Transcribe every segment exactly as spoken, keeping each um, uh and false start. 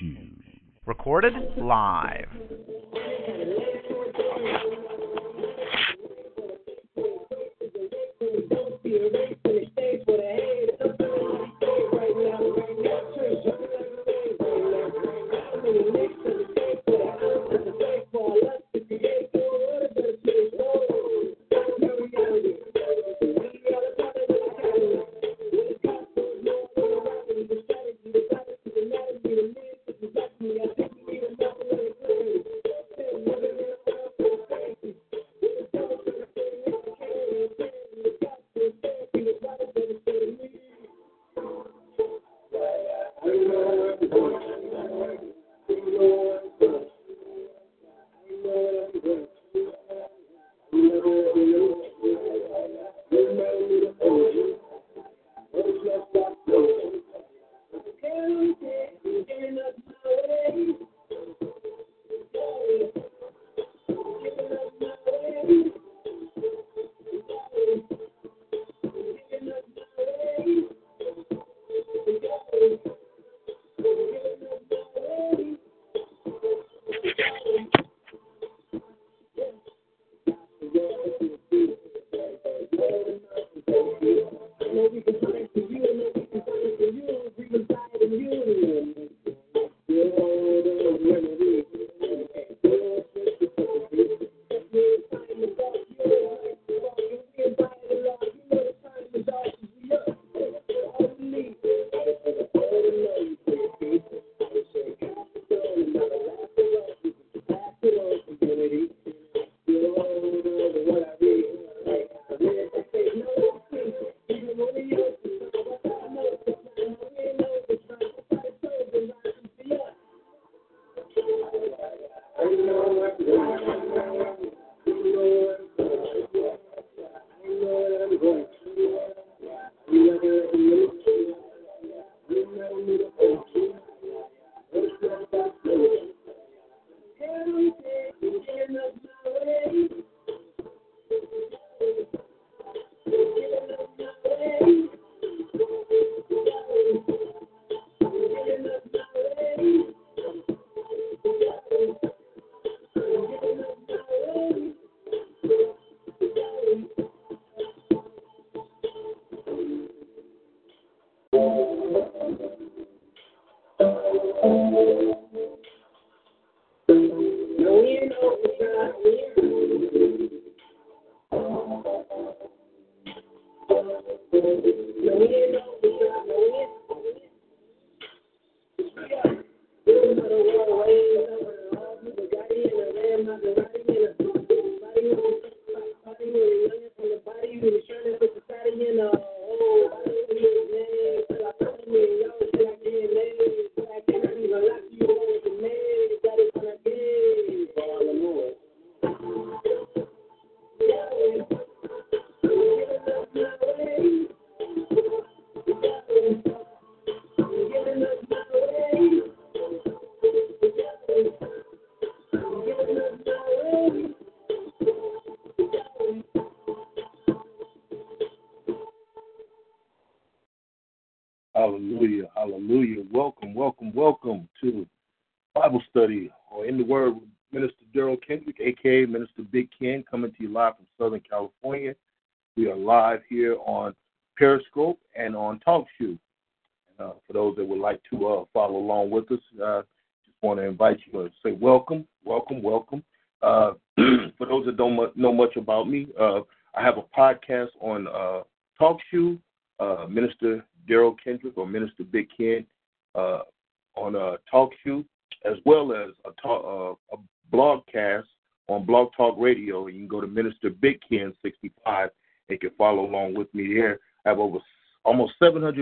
TalkShoe. Recorded live.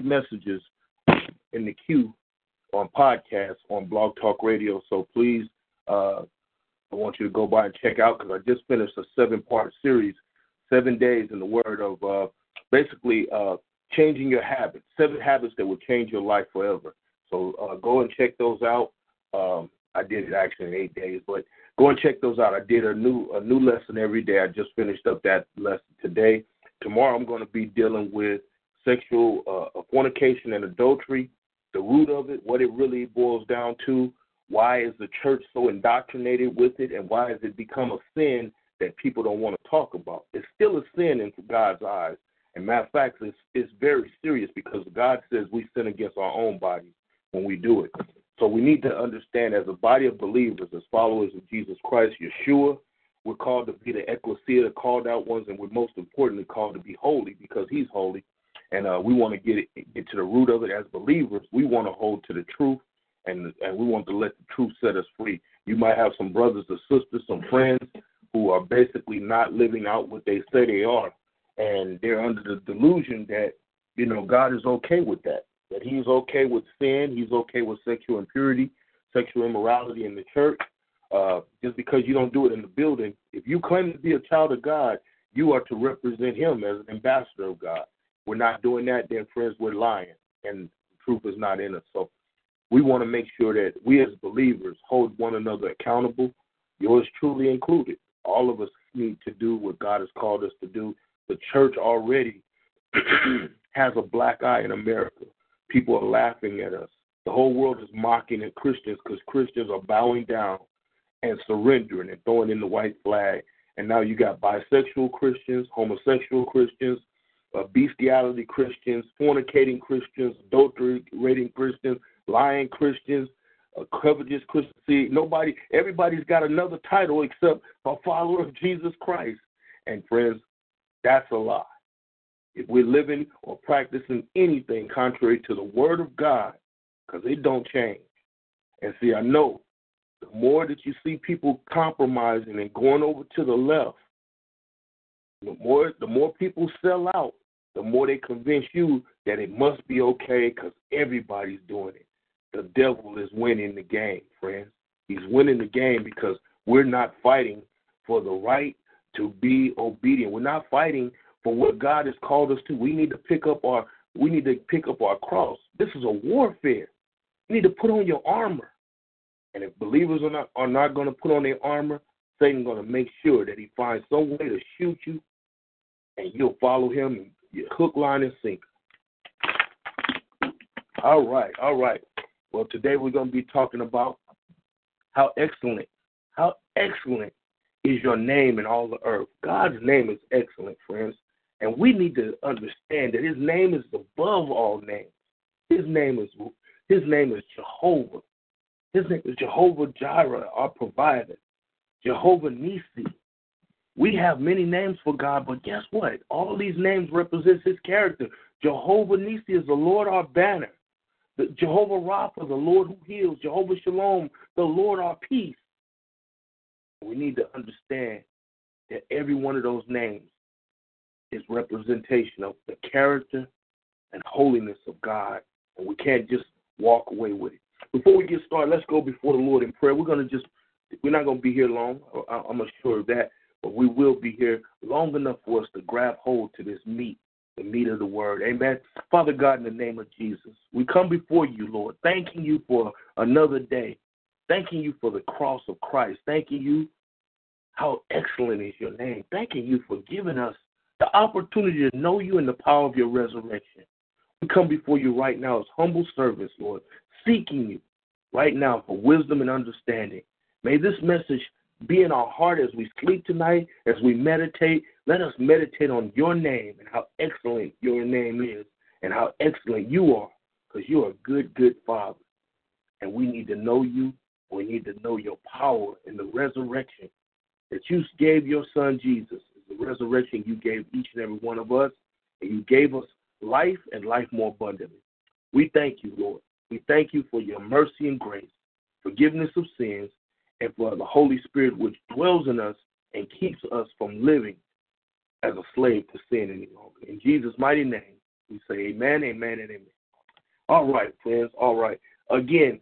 Messages in the queue on podcasts on Blog Talk Radio. So please, uh, I want you to go by and check out, because I just finished a seven-part series, seven days in the word of uh, basically uh, changing your habits, seven habits that will change your life forever. So uh, go and check those out. Um, I did it actually in eight days, but go and check those out. I did a new a new lesson every day. I just finished up that lesson today. Tomorrow I'm going to be dealing with sexual uh, fornication and adultery, the root of it, what it really boils down to, why is the church so indoctrinated with it, and why has it become a sin that people don't want to talk about? It's still a sin in God's eyes. And matter of fact, it's, it's very serious because God says we sin against our own bodies when we do it. So we need to understand as a body of believers, as followers of Jesus Christ, Yeshua, we're called to be the ecclesia, the called out ones, and we're most importantly called to be holy because he's holy. And uh, we want to get, it, get to the root of it as believers. We want to hold to the truth, and, and we want to let the truth set us free. You might have some brothers or sisters, some friends who are basically not living out what they say they are, and they're under the delusion that, you know, God is okay with that, that he's okay with sin, he's okay with sexual impurity, sexual immorality in the church. Uh, just because you don't do it in the building, if you claim to be a child of God, you are to represent him as an ambassador of God. We're not doing that, then, friends, we're lying, and the truth is not in us. So we want to make sure that we as believers hold one another accountable, yours truly included. All of us need to do what God has called us to do. The church already has a black eye in America. People are laughing at us. The whole world is mocking at Christians because Christians are bowing down and surrendering and throwing in the white flag. And now you got bisexual Christians, homosexual Christians, uh, bestiality Christians, fornicating Christians, adulterating Christians, lying Christians, uh, covetous Christians. See, nobody, everybody's got another title except a follower of Jesus Christ. And friends, that's a lie. If we're living or practicing anything contrary to the word of God, because it don't change. And see, I know the more that you see people compromising and going over to the left, the more the more people sell out, the more they convince you that it must be okay because everybody's doing it. The devil is winning the game, friends. He's winning the game because we're not fighting for the right to be obedient. We're not fighting for what God has called us to. We need to pick up our we need to pick up our cross. This is a warfare. You need to put on your armor. And if believers are not are not going to put on their armor, Satan's going to make sure that he finds some way to shoot you, and you'll follow him and you hook, line, and sinker. All right, all right. Well, today we're going to be talking about how excellent, how excellent is your name in all the earth. God's name is excellent, friends. And we need to understand that his name is above all names. His name is his name is Jehovah. His name is Jehovah Jireh, our provider, Jehovah Nissi. We have many names for God, but guess what? All these names represent his character. Jehovah Nissi is the Lord our banner. The Jehovah Rapha, the Lord who heals. Jehovah Shalom, the Lord our peace. We need to understand that every one of those names is representation of the character and holiness of God, and we can't just walk away with it. Before we get started, let's go before the Lord in prayer. We're going to just, we're not going to be here long, I'm assured of that, but we will be here long enough for us to grab hold to this meat, the meat of the word. Amen. Father God, in the name of Jesus, we come before you, Lord, thanking you for another day, thanking you for the cross of Christ, thanking you how excellent is your name, thanking you for giving us the opportunity to know you in the power of your resurrection. We come before you right now as humble servants, Lord, seeking you right now for wisdom and understanding. May this message be in our heart as we sleep tonight, as we meditate. Let us meditate on your name and how excellent your name is and how excellent you are, because you are a good, good Father. And we need to know you. We need to know your power and the resurrection that you gave your son Jesus. The resurrection you gave each and every one of us, and you gave us life and life more abundantly. We thank you, Lord. We thank you for your mercy and grace, forgiveness of sins, and for the Holy Spirit which dwells in us and keeps us from living as a slave to sin any longer. In Jesus' mighty name, we say amen, amen, and amen. All right, friends, all right. Again,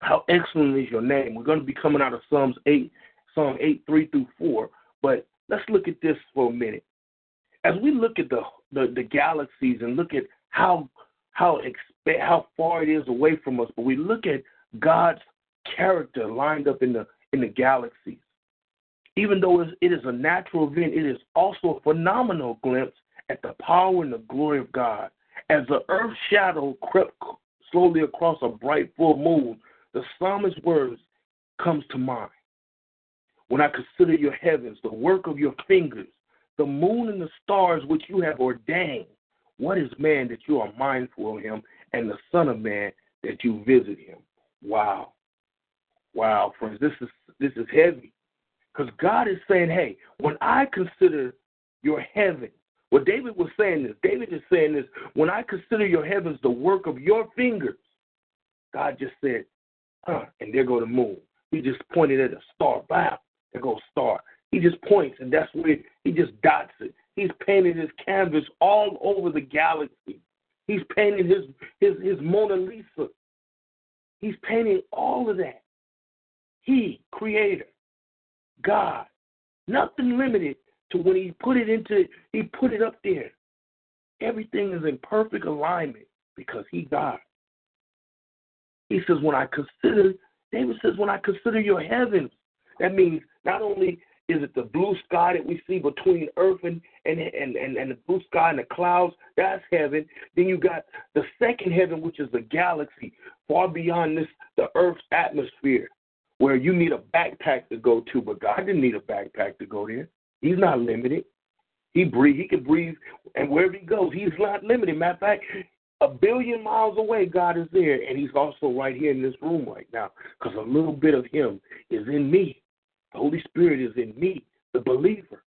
how excellent is your name? We're going to be coming out of Psalms eight, Psalm eight, three through four, but let's look at this for a minute. As we look at the the, the galaxies and look at how how exp- how far it is away from us, but we look at God's character lined up in the in the galaxies. Even though it is, it is a natural event, it is also a phenomenal glimpse at the power and the glory of God. As the earth's shadow crept slowly across a bright full moon, the psalmist's words comes to mind. When I consider your heavens, the work of your fingers, the moon and the stars which you have ordained, what is man that you are mindful of him, and the son of man that you visit him? Wow. Wow, friends, this is this is heavy. Because God is saying, hey, when I consider your heavens, well, David was saying this. David is saying this. When I consider your heavens, the work of your fingers, God just said, huh, and there go the moon. He just pointed at a star. Wow, there goes star. He just points, and that's where he just dots it. He's painted his canvas all over the galaxy. He's painted his, his, his Mona Lisa. He's painting all of that. He, Creator, God, nothing limited to when he put it into, he put it up there. Everything is in perfect alignment because he God. He says, when I consider, David says, when I consider your heavens, that means not only is it the blue sky that we see between earth and, and, and, and, and the blue sky and the clouds, that's heaven. Then you got the second heaven, which is the galaxy, far beyond this, the earth's atmosphere, where you need a backpack to go to, but God didn't need a backpack to go there. He's not limited. He breathe. He can breathe, and wherever he goes, he's not limited. Matter of fact, a billion miles away, God is there, and he's also right here in this room right now, because a little bit of him is in me. The Holy Spirit is in me, the believer.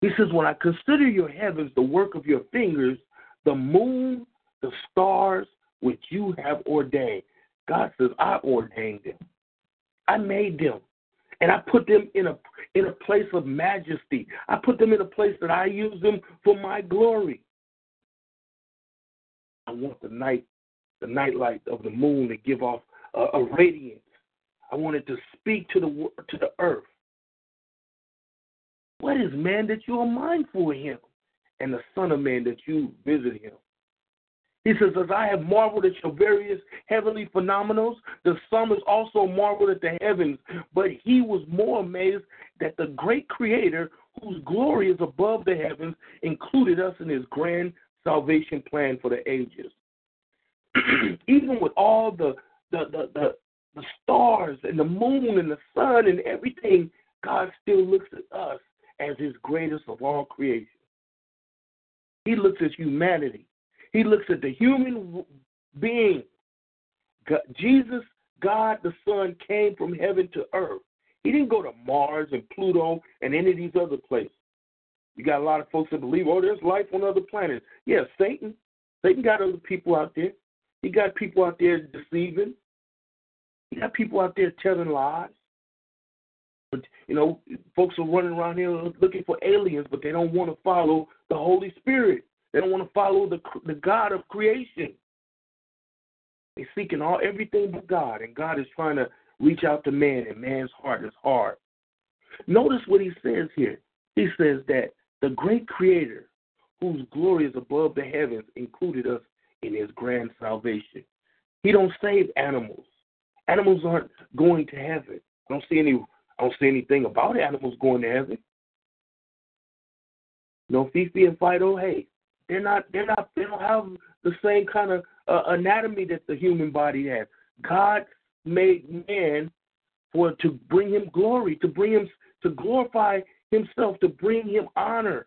He says, when I consider your heavens, the work of your fingers, the moon, the stars, which you have ordained. God says, I ordained them. I made them, and I put them in a in a place of majesty. I put them in a place that I use them for my glory. I want the night, the night light of the moon to give off a, a radiance. I want it to speak to the to the earth. What is man that you are mindful of him, and the son of man that you visit him? He says, as I have marveled at your various heavenly phenomenon, the psalmist also marveled at the heavens, but he was more amazed that the great Creator, whose glory is above the heavens, included us in his grand salvation plan for the ages. Even with all the the, the the the stars and the moon and the sun and everything, God still looks at us as his greatest of all creation. He looks at humanity. He looks at the human being. God, Jesus, God the Son, came from heaven to earth. He didn't go to Mars and Pluto and any of these other places. You got a lot of folks that believe, oh, there's life on other planets. Yeah, Satan. Satan got other people out there. He got people out there deceiving. He got people out there telling lies. But, you know, folks are running around here looking for aliens, but they don't want to follow the Holy Spirit. They don't want to follow the, the God of creation. They're seeking all everything but God, and God is trying to reach out to man, and man's heart is hard. Notice what he says here. He says that the great Creator, whose glory is above the heavens, included us in his grand salvation. He don't save animals. Animals aren't going to heaven. I don't see any. I don't see anything about animals going to heaven. No Fifi and Fido, hey. They're not, they're not, they don't have the same kind of uh, anatomy that the human body has. God made man for to bring him glory, to bring him, to glorify himself, to bring him honor.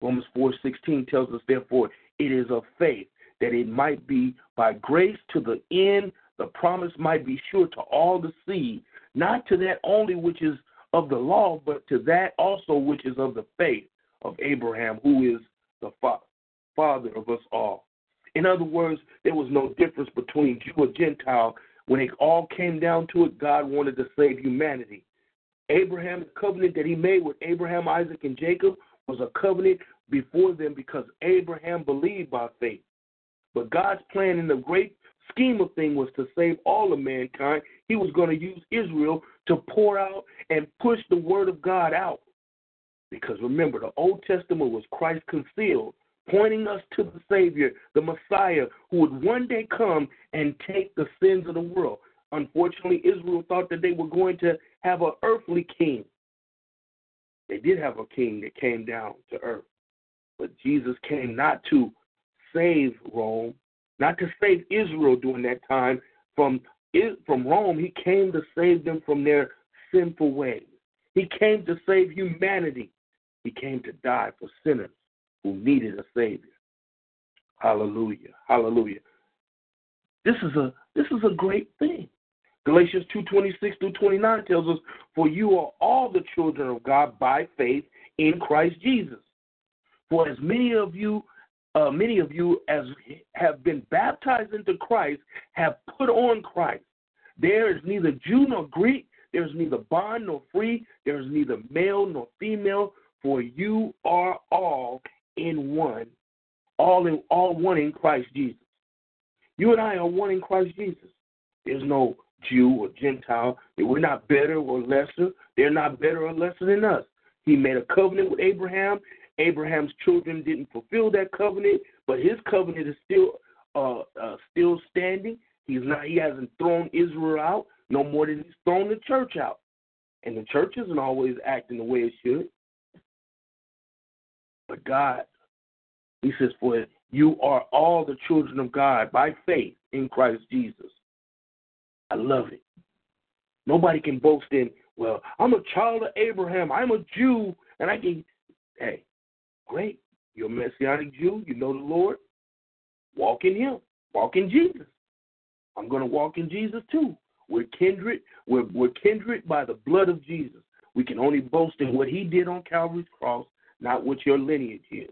Romans four sixteen tells us, therefore, it is of faith that it might be by grace to the end, the promise might be sure to all the seed, not to that only which is of the law, but to that also which is of the faith of Abraham, who is the fa- father of us all. In other words, there was no difference between Jew or Gentile. When it all came down to it, God wanted to save humanity. Abraham's covenant that he made with Abraham, Isaac, and Jacob was a covenant before them because Abraham believed by faith. But God's plan in the great scheme of things was to save all of mankind. He was going to use Israel to pour out and push the word of God out. Because remember, the Old Testament was Christ concealed, pointing us to the Savior, the Messiah, who would one day come and take the sins of the world. Unfortunately, Israel thought that they were going to have an earthly king. They did have a king that came down to earth. But Jesus came not to save Rome, not to save Israel during that time from from Rome. He came to save them from their sinful ways. He came to save humanity. He came to die for sinners who needed a Savior. Hallelujah. Hallelujah. This is a this is a great thing. Galatians two twenty-six through twenty-nine tells us, for you are all the children of God by faith in Christ Jesus. For as many of you, uh, many of you as have been baptized into Christ have put on Christ. There is neither Jew nor Greek, there is neither bond nor free, there is neither male nor female, for you are all in one, all in all one in Christ Jesus. You and I are one in Christ Jesus. There's no Jew or Gentile. We're not better or lesser. They're not better or lesser than us. He made a covenant with Abraham. Abraham's children didn't fulfill that covenant, but his covenant is still uh, uh, still standing. He's not. He hasn't thrown Israel out no more than he's thrown the church out, and the church isn't always acting the way it should. But God, he says, for you are all the children of God by faith in Christ Jesus. I love it. Nobody can boast in, well, I'm a child of Abraham, I'm a Jew, and I can, hey, great. You're a Messianic Jew, you know the Lord. Walk in him. Walk in Jesus. I'm going to walk in Jesus too. We're kindred. We're, we're kindred by the blood of Jesus. We can only boast in what he did on Calvary's cross, not what your lineage is.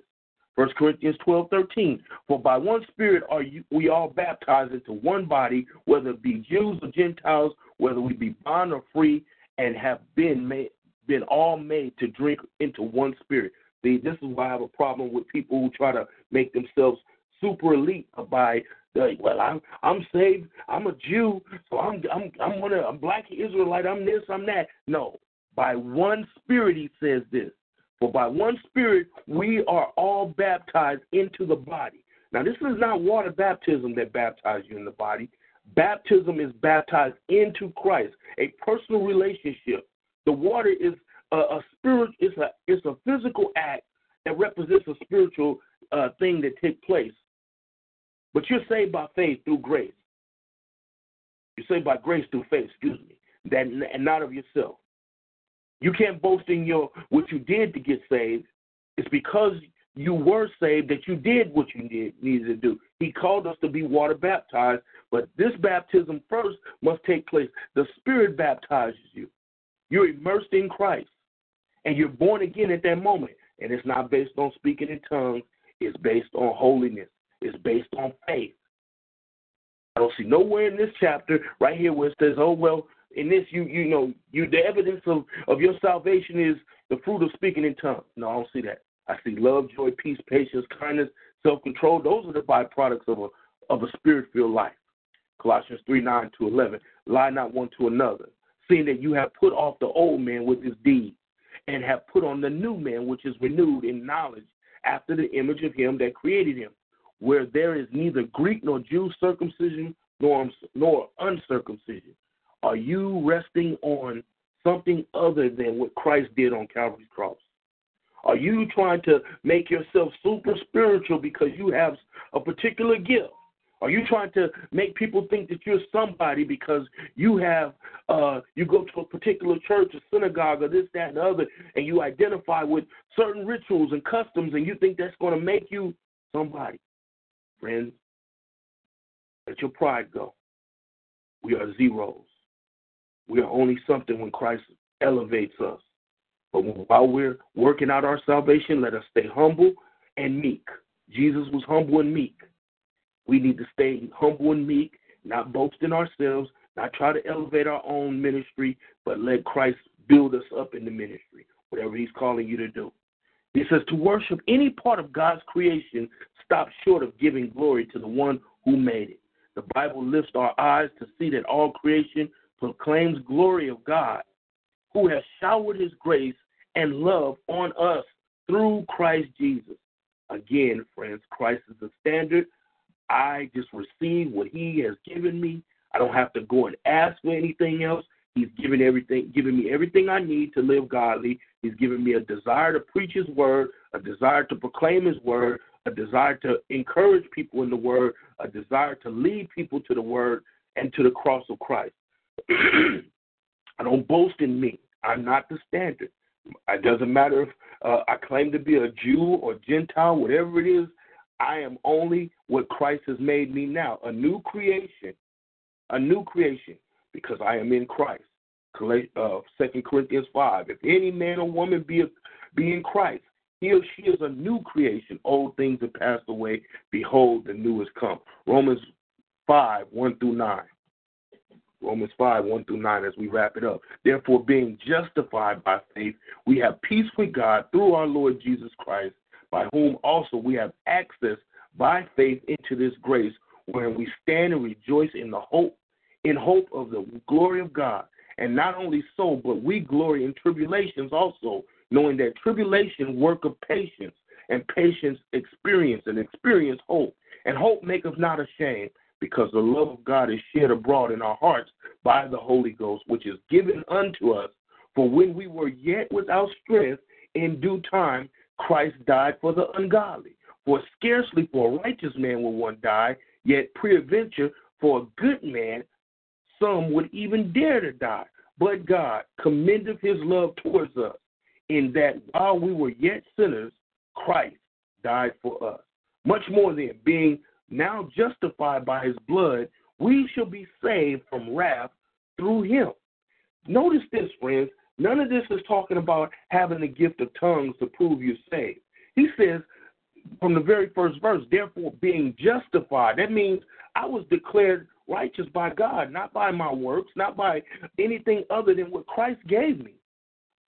First Corinthians twelve thirteen, for by one Spirit are you, we all baptized into one body, whether it be Jews or Gentiles, whether we be bond or free, and have been made, been all made to drink into one Spirit. See, this is why I have a problem with people who try to make themselves super elite by, like, well, I'm I'm saved, I'm a Jew, so I'm I'm I'm one of I'm black Israelite, I'm this, I'm that. No, by one Spirit, he says this. For by one Spirit, we are all baptized into the body. Now, this is not water baptism that baptizes you in the body. Baptism is baptized into Christ, a personal relationship. The water is a, a spirit, it's a, it's a physical act that represents a spiritual uh, thing that takes place. But you're saved by faith through grace. You're saved by grace through faith, excuse me, that, and not of yourself. You can't boast in your what you did to get saved. It's because you were saved that you did what you did, needed to do. He called us to be water baptized, but this baptism first must take place. The Spirit baptizes you. You're immersed in Christ, and you're born again at that moment. And it's not based on speaking in tongues. It's based on holiness. It's based on faith. I don't see nowhere in this chapter right here where it says, oh, well, in this, you you know, you the evidence of, of your salvation is the fruit of speaking in tongues. No, I don't see that. I see love, joy, peace, patience, kindness, self-control. Those are the byproducts of a of a spirit-filled life. Colossians three, nine to eleven, lie not one to another, seeing that you have put off the old man with his deeds and have put on the new man, which is renewed in knowledge after the image of him that created him, where there is neither Greek nor Jew, circumcision nor, nor uncircumcision. Are you resting on something other than what Christ did on Calvary's cross? Are you trying to make yourself super spiritual because you have a particular gift? Are you trying to make people think that you're somebody because you have uh, you go to a particular church or synagogue or this, that, and the other, and you identify with certain rituals and customs, and you think that's going to make you somebody? Friends, let your pride go. We are zeros. We are only something when Christ elevates us. But while we're working out our salvation, let us stay humble and meek. Jesus was humble and meek. We need to stay humble and meek, not boasting ourselves, not try to elevate our own ministry, but let Christ build us up in the ministry, whatever he's calling you to do. He says to worship any part of God's creation, stop short of giving glory to the one who made it. The Bible lifts our eyes to see that all creation proclaims glory of God, who has showered his grace and love on us through Christ Jesus. Again, friends, Christ is the standard. I just receive what he has given me. I don't have to go and ask for anything else. He's given everything, given me everything I need to live godly. He's given me a desire to preach his word, a desire to proclaim his word, a desire to encourage people in the word, a desire to lead people to the word and to the cross of Christ. I don't boast in me. I'm not the standard. It doesn't matter if uh, I claim to be a Jew or Gentile, whatever it is, I am only what Christ has made me now, a new creation, a new creation, because I am in Christ. Uh, Second Corinthians five, if any man or woman be, a, be in Christ, he or she is a new creation. Old things have passed away. Behold, the new has come. Romans five, one through nine. Romans five, one through nine, as we wrap it up. Therefore, being justified by faith, we have peace with God through our Lord Jesus Christ, by whom also we have access by faith into this grace, wherein we stand and rejoice in the hope, in hope of the glory of God. And not only so, but we glory in tribulations also, knowing that tribulation worketh patience, and patience experience, and experience hope. And hope maketh not ashamed, because the love of God is shed abroad in our hearts by the Holy Ghost, which is given unto us. For when we were yet without strength, in due time Christ died for the ungodly. For scarcely for a righteous man will one die, yet peradventure for a good man some would even dare to die. But God commendeth his love towards us, in that while we were yet sinners, Christ died for us. Much more then, being now justified by his blood, we shall be saved from wrath through him. Notice this, friends. None of this is talking about having the gift of tongues to prove you're saved. He says from the very first verse, therefore being justified. That means I was declared righteous by God, not by my works, not by anything other than what Christ gave me.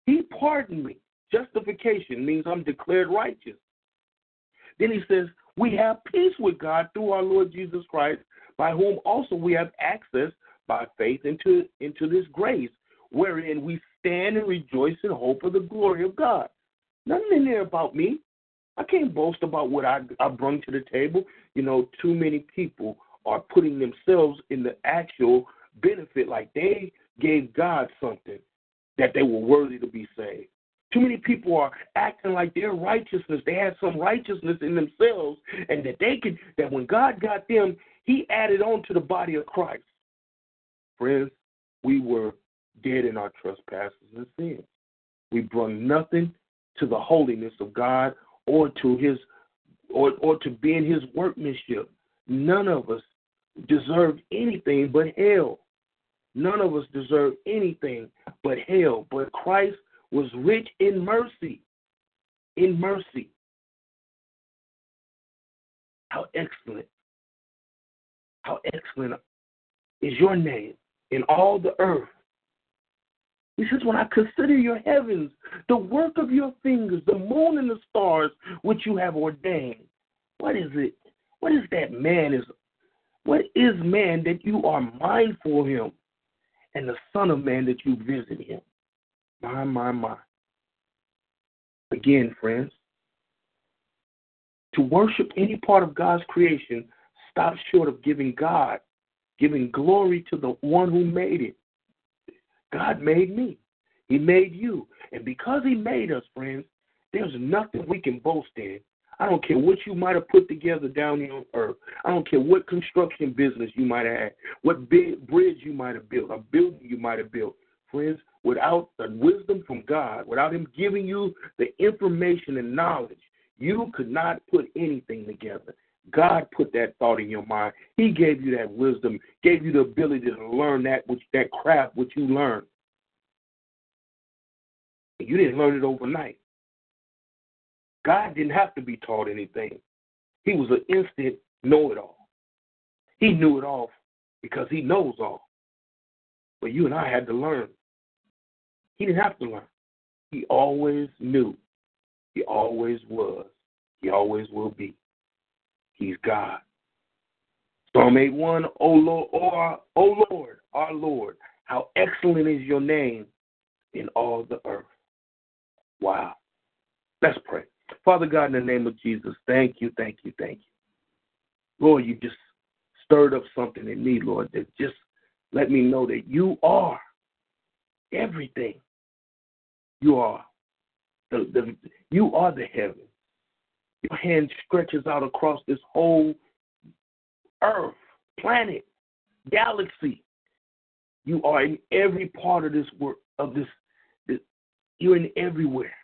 He pardoned me. Justification means I'm declared righteous. Then he says, we have peace with God through our Lord Jesus Christ, by whom also we have access by faith into, into this grace, wherein we stand and rejoice in hope of the glory of God. Nothing in there about me. I can't boast about what I, I bring to the table. You know, too many people are putting themselves in the actual benefit, like they gave God something that they were worthy to be saved. Too many people are acting like their righteousness, they had some righteousness in themselves, and that they could, that when God got them, he added on to the body of Christ. Friends, we were dead in our trespasses and sins. We brought nothing to the holiness of God or to his or, or to being his workmanship. None of us deserved anything but hell. None of us deserved anything but hell, but Christ was rich in mercy, in mercy. How excellent, how excellent is your name in all the earth. He says, when I consider your heavens, the work of your fingers, the moon and the stars which you have ordained. What is it? What is that man? Is what is man that you are mindful of him, and the son of man that you visit him? My, my, my. Again, friends, to worship any part of God's creation stops short of giving God, giving glory to the one who made it. God made me. He made you. And because he made us, friends, there's nothing we can boast in. I don't care what you might have put together down here on earth. I don't care what construction business you might have had, what big bridge you might have built, a building you might have built. Friends, without the wisdom from God, without him giving you the information and knowledge, you could not put anything together. God put that thought in your mind. He gave you that wisdom, gave you the ability to learn that which that craft which you learned. You didn't learn it overnight. God didn't have to be taught anything. He was an instant know-it-all. He knew it all because he knows all. But you and I had to learn. He didn't have to learn. He always knew. He always was. He always will be. He's God. Psalm eight one, O Lord, O Lord, our Lord, how excellent is your name in all the earth. Wow. Let's pray. Father God, in the name of Jesus, thank you, thank you, thank you. Lord, you just stirred up something in me, Lord, that just let me know that you are everything. You are the, the you are the heaven. Your hand stretches out across this whole earth, planet, galaxy. You are in every part of this world, of this, this, you're in everywhere.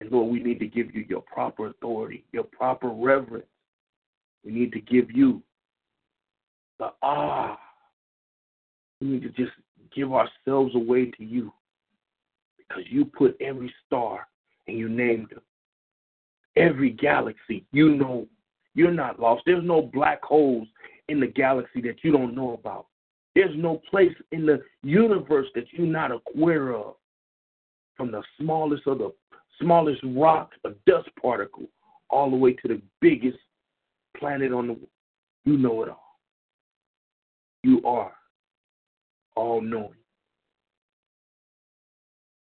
And Lord, we need to give you your proper authority, your proper reverence. We need to give you the ah. We need to just give ourselves away to you, because you put every star and you named them. Every galaxy, you know, you're not lost. There's no black holes in the galaxy that you don't know about. There's no place in the universe that you're not aware of, from the smallest of the smallest rock, a dust particle, all the way to the biggest planet on the world. You know it all. You are all-knowing,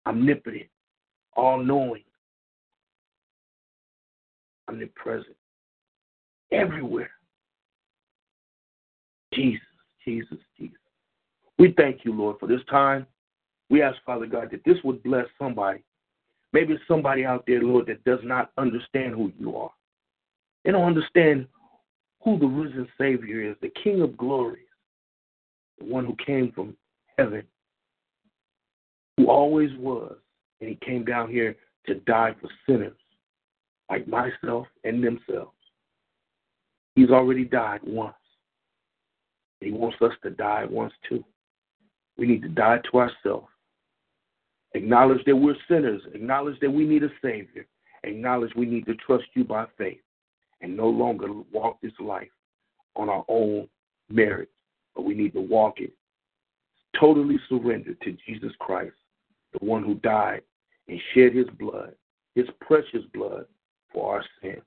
omnipotent, all-knowing, omnipresent, everywhere. Jesus, Jesus, Jesus. We thank you, Lord, for this time. We ask, Father God, that this would bless somebody. Maybe it's somebody out there, Lord, that does not understand who you are. They don't understand who the risen Savior is, the King of glory, the one who came from heaven, who always was, and he came down here to die for sinners like myself and themselves. He's already died once. He wants us to die once too. We need to die to ourselves. Acknowledge that we're sinners. Acknowledge that we need a Savior. Acknowledge we need to trust you by faith and no longer walk this life on our own merit, but we need to walk it totally surrendered to Jesus Christ, the one who died and shed his blood, his precious blood, for our sins.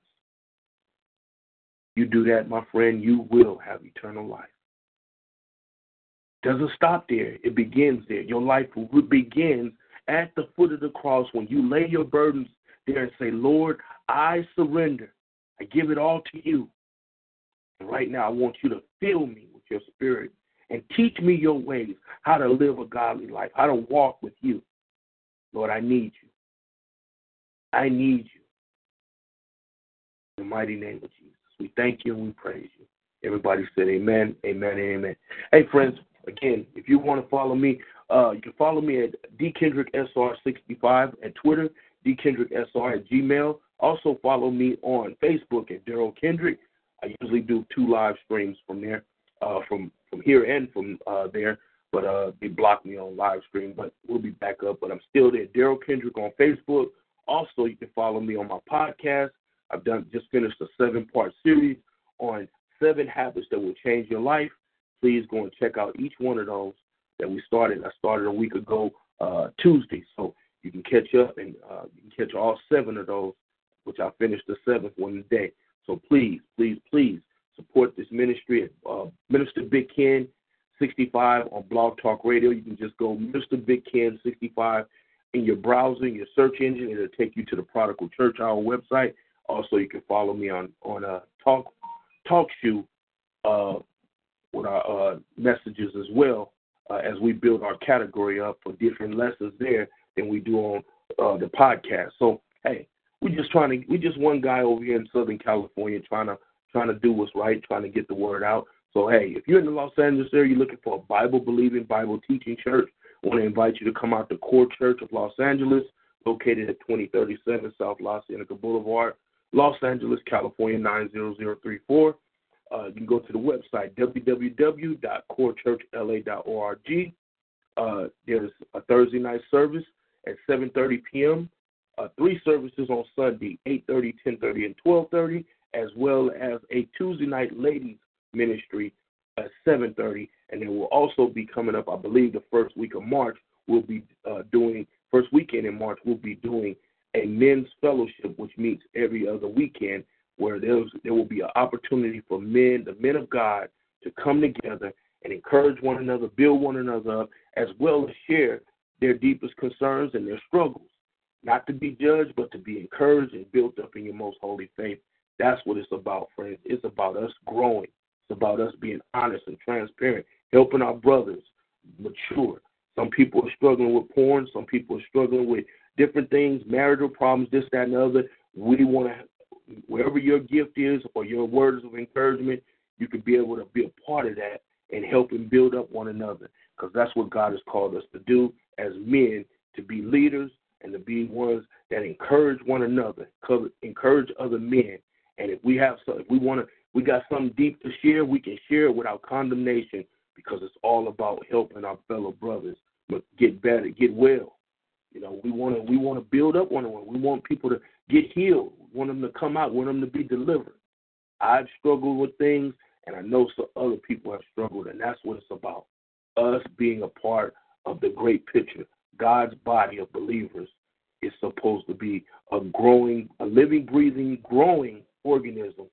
You do that, my friend, you will have eternal life. It doesn't stop there. It begins there. Your life begins at the foot of the cross when you lay your burdens there and say, Lord, I surrender. I give it all to you. And right now I want you to fill me with your spirit and teach me your ways, how to live a godly life, how to walk with you. Lord, I need you. I need you. In the mighty name of Jesus, we thank you and we praise you. Everybody said amen, amen, and amen. Hey, friends, again, if you want to follow me, uh, you can follow me at D Kendrick S R sixty-five at Twitter, D Kendrick S R at Gmail. Also follow me on Facebook at Daryl Kendrick. I usually do two live streams from there, uh, from, from here and from uh, there, but uh, they blocked me on live stream, but we'll be back up. But I'm still there, Daryl Kendrick on Facebook. Also, you can follow me on my podcast. I've done just finished a seven-part series on seven habits that will change your life. Please go and check out each one of those that we started. I started a week ago uh, Tuesday, so you can catch up and uh, you can catch all seven of those, which I finished the seventh one today. So please, please, please support this ministry at uh, Minister Big Ken sixty-five on Blog Talk Radio. You can just go Minister Big Ken sixty-five in your browser, your search engine. It'll take you to the Prodigal Church Hour website. Also, you can follow me on on uh, Talk TalkShoe uh, with our uh, messages as well, uh, as we build our category up for different lessons there than we do on uh, the podcast. So hey, we're just trying to we just one guy over here in Southern California trying to trying to do what's right, trying to get the word out. So hey, if you're in the Los Angeles area, you're looking for a Bible believing, Bible teaching church, I want to invite you to come out to Core Church of Los Angeles, located at twenty thirty-seven South La Cienega Boulevard, Los Angeles, California, nine zero zero three four. Uh, you can go to the website, w w w dot core church l a dot org. Uh, there's a Thursday night service at seven thirty p m, uh, three services on Sunday, eight thirty, ten thirty, and twelve thirty, as well as a Tuesday night ladies ministry at seven thirty. And it will also be coming up, I believe, the first week of March, we'll be uh, doing, first weekend in March, we'll be doing a men's fellowship, which meets every other weekend, where there's, there will be an opportunity for men, the men of God, to come together and encourage one another, build one another up, as well as share their deepest concerns and their struggles, not to be judged, but to be encouraged and built up in your most holy faith. That's what it's about, friends. It's about us growing. It's about us being honest and transparent, helping our brothers mature. Some people are struggling with porn. Some people are struggling with different things, marital problems, this, that, and the other. we want to, wherever your gift is or your words of encouragement, you can be able to be a part of that and help and build up one another, because that's what God has called us to do as men, to be leaders and to be ones that encourage one another, encourage other men. And if we have, if we want to, we got something deep to share, we can share it without condemnation, because it's all about helping our fellow brothers get better, get well. You know, we want to we want to build up one another. We want people to get healed. We want them to come out. We want them to be delivered. I've struggled with things, and I know some other people have struggled, and that's what it's about, us being a part of the great picture. God's body of believers is supposed to be a growing, a living, breathing, growing organism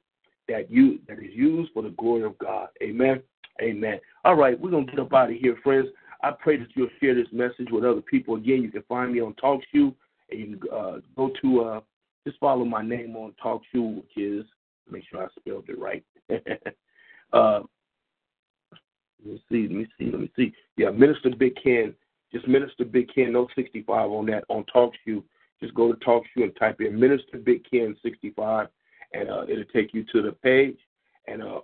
that you that is used for the glory of God. Amen? Amen. All right, we're going to get up out of here, friends. I pray that you'll share this message with other people. Again, you can find me on TalkShoe, and you can uh, go to, uh, just follow my name on TalkShoe, which is, make sure I spelled it right. uh, let me see, let me see, let me see. Yeah, Minister Big Ken, just Minister Big Ken, no sixty-five on that, on TalkShoe. Just go to TalkShoe and type in Minister Big Ken sixty-five, and uh, it'll take you to the page. And uh,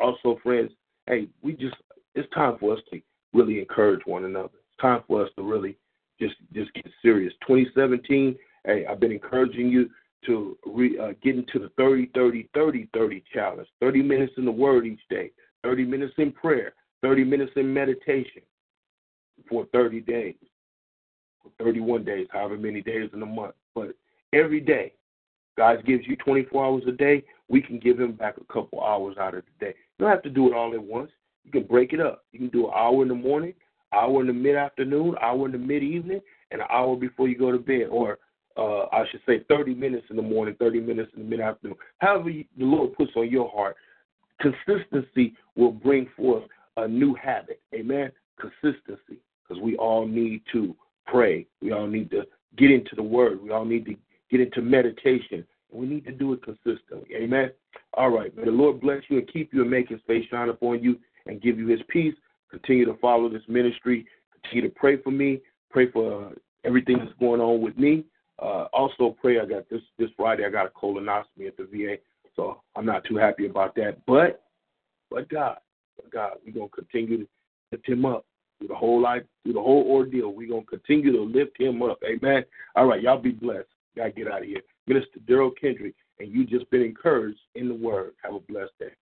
also, friends, hey, we just, it's time for us to really encourage one another. It's time for us to really just just get serious. twenty seventeen, hey, I've been encouraging you to re, uh, get into the thirty thirty thirty thirty challenge. thirty minutes in the Word each day, thirty minutes in prayer, thirty minutes in meditation for thirty days, for thirty-one days, however many days in a month. But every day, God gives you twenty-four hours a day. We can give him back a couple hours out of the day. You don't have to do it all at once. You can break it up. You can do an hour in the morning, hour in the mid-afternoon, hour in the mid-evening, and an hour before you go to bed, or uh, I should say thirty minutes in the morning, thirty minutes in the mid-afternoon. However you, the Lord puts on your heart, consistency will bring forth a new habit. Amen? Consistency, because we all need to pray. We all need to get into the Word. We all need to get into meditation. We need to do it consistently. Amen? All right. May the Lord bless you and keep you and make his face shine upon you and give you his peace. Continue to follow this ministry. Continue to pray for me. Pray for uh, everything that's going on with me. Uh, also, pray. I got this this Friday, I got a colonoscopy at the V A, so I'm not too happy about that. But, but God, but God, we're going to continue to lift him up through the whole life, through the whole ordeal. We're going to continue to lift him up. Amen. All right, y'all be blessed. Got to get out of here. Minister Daryl Kendrick, and you've just been encouraged in the Word. Have a blessed day.